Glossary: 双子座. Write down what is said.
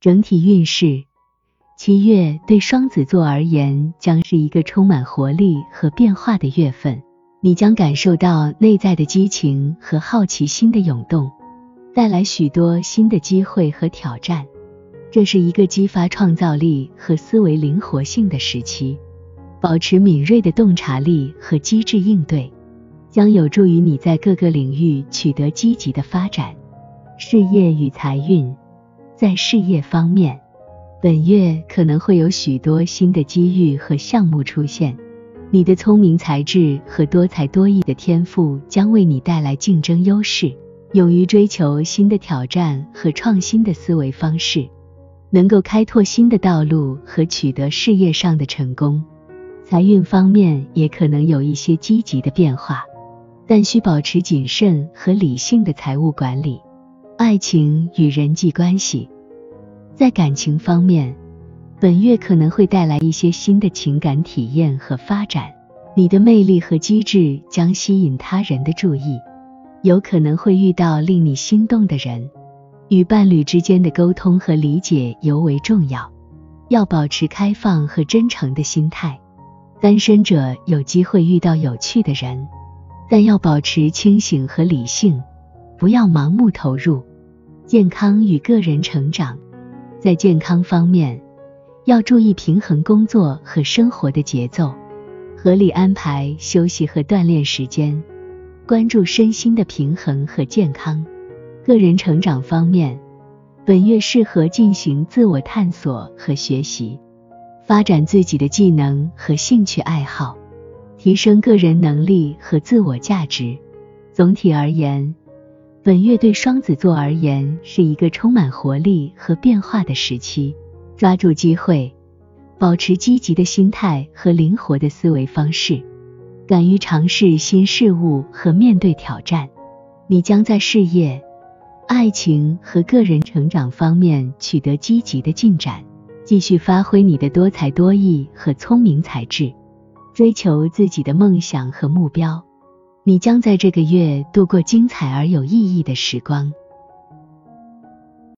整体运势，7月对双子座而言将是一个充满活力和变化的月份，你将感受到内在的激情和好奇心的涌动，带来许多新的机会和挑战。这是一个激发创造力和思维灵活性的时期，保持敏锐的洞察力和机智应对，将有助于你在各个领域取得积极的发展。事业与财运，在事业方面，本月可能会有许多新的机遇和项目出现，你的聪明才智和多才多艺的天赋将为你带来竞争优势，勇于追求新的挑战和创新的思维方式，能够开拓新的道路和取得事业上的成功。财运方面也可能有一些积极的变化，但需保持谨慎和理性的财务管理。爱情与人际关系，在感情方面，本月可能会带来一些新的情感体验和发展，你的魅力和机智将吸引他人的注意，有可能会遇到令你心动的人。与伴侣之间的沟通和理解尤为重要，要保持开放和真诚的心态。单身者有机会遇到有趣的人，但要保持清醒和理性，不要盲目投入。健康与个人成长，在健康方面，要注意平衡工作和生活的节奏，合理安排休息和锻炼时间，关注身心的平衡和健康。个人成长方面，本月适合进行自我探索和学习，发展自己的技能和兴趣爱好，提升个人能力和自我价值。总体而言，本月对双子座而言是一个充满活力和变化的时期，抓住机会，保持积极的心态和灵活的思维方式，敢于尝试新事物和面对挑战。你将在事业、爱情和个人成长方面取得积极的进展，继续发挥你的多才多艺和聪明才智，追求自己的梦想和目标。你将在这个月度过精彩而有意义的时光。